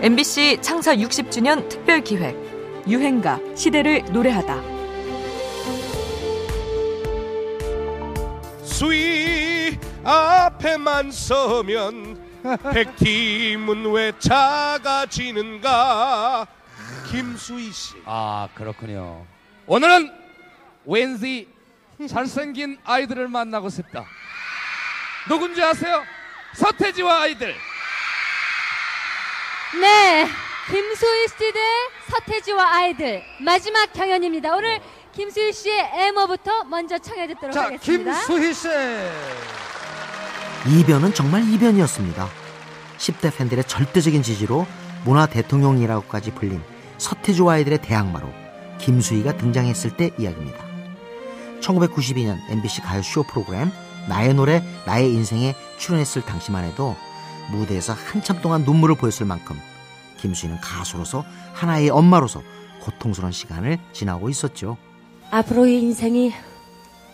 MBC 창사 60주년 특별기획 유행가 시대를 노래하다. 수위 앞에만 서면 백팀은 왜 작아지는가. 김수희 씨. 아, 그렇군요. 오늘은 왠지 잘생긴 아이들을 만나고 싶다. 누군지 아세요? 서태지와 아이들. 네, 김수희 씨 대 서태지와 아이들 마지막 경연입니다. 오늘 김수희 씨의 애모부터 먼저 청해 듣도록 하겠습니다. 김수희 씨. 이변은 정말 이변이었습니다. 10대 팬들의 절대적인 지지로 문화 대통령이라고까지 불린 서태지와 아이들의 대항마로 김수희가 등장했을 때 이야기입니다. 1992년 MBC 가요 쇼 프로그램 나의 노래 나의 인생에 출연했을 당시만 해도 무대에서 한참 동안 눈물을 보였을 만큼 김수희는 가수로서 하나의 엄마로서 고통스러운 시간을 지나고 있었죠. 앞으로의 인생이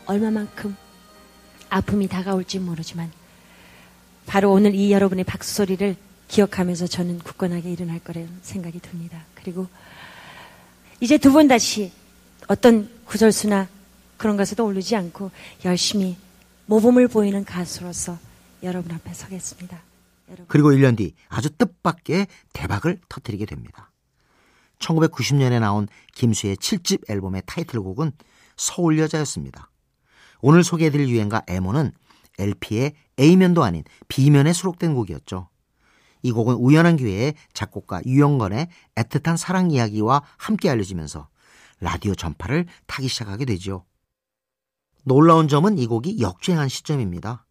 얼마만큼 아픔이 다가올지 모르지만 바로 오늘 이 여러분의 박수 소리를 기억하면서 저는 굳건하게 일어날 거라는 생각이 듭니다. 그리고 이제 두 번 다시 어떤 구설수나 그런 것에도 오르지 않고 열심히 모범을 보이는 가수로서 여러분 앞에 서겠습니다. 그리고 1년 뒤 아주 뜻밖의 대박을 터뜨리게 됩니다. 1990년에 나온 김수희의 7집 앨범의 타이틀곡은 서울여자였습니다. 오늘 소개해드릴 유행가 애모는 LP의 A면도 아닌 B면에 수록된 곡이었죠. 이 곡은 우연한 기회에 작곡가 유영건의 애틋한 사랑 이야기와 함께 알려지면서 라디오 전파를 타기 시작하게 되죠. 놀라운 점은 이 곡이 역주행한 시점입니다.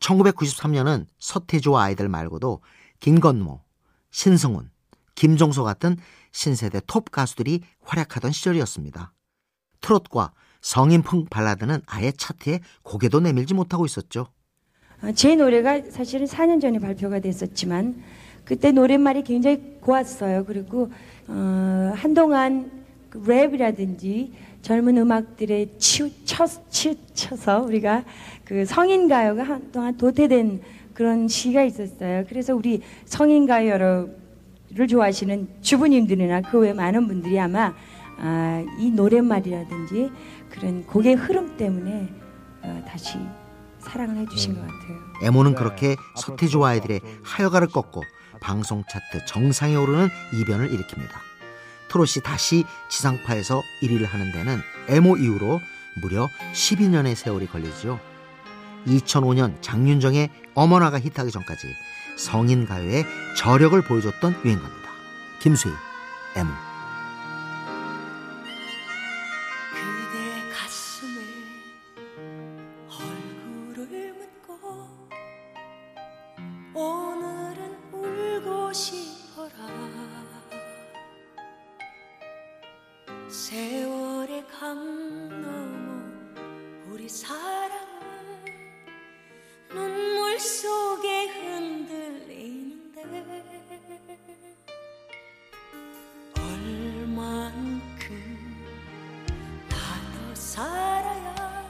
1993년은 서태지와 아이들 말고도 김건모, 신승훈, 김종서 같은 신세대 톱 가수들이 활약하던 시절이었습니다. 트롯과 성인풍 발라드는 아예 차트에 고개도 내밀지 못하고 있었죠. 제 노래가 사실은 4년 전에 발표가 됐었지만 그때 노랫말이 굉장히 고왔어요. 그리고 한동안 랩이라든지 젊은 음악들에 치우쳐서 우리가 그 성인 가요가 한동안 도태된 그런 시기가 있었어요. 그래서 우리 성인 가요를 좋아하시는 주부님들이나 그 외 많은 분들이 아마 이 노랫말이라든지 그런 곡의 흐름 때문에 다시 사랑을 해주신 것 같아요. 애모는 그렇게 서태지와 아이들의 하여가를 꺾고 방송 차트 정상에 오르는 이변을 일으킵니다. 트롯이 다시 지상파에서 1위를 하는 데는 애모 이후로 무려 12년의 세월이 걸리죠. 2005년 장윤정의 어머나가 히트하기 전까지 성인 가요의 저력을 보여줬던 유행가입니다. 김수희, 애모. 그대 가슴에 얼굴을 묻고 오늘은 울고 싶어라. 세월의 강 넘어 우리 사랑은 눈물 속에 흔들리는데 얼만큼 나도 살아야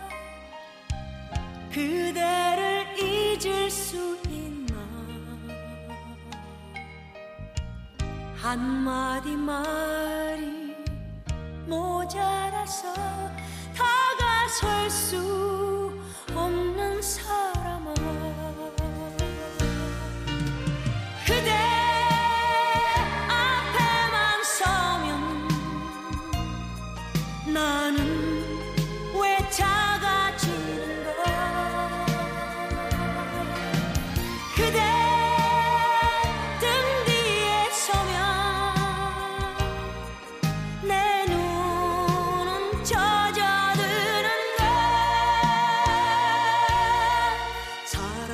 그대를 잊을 수 있나. 한마디 말이 모자라서 다가설 수 없는 사람아. 그대 앞에만 서면 나는 왜 작아지는가. 그대 등 뒤에 서면 내 눈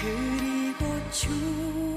그리고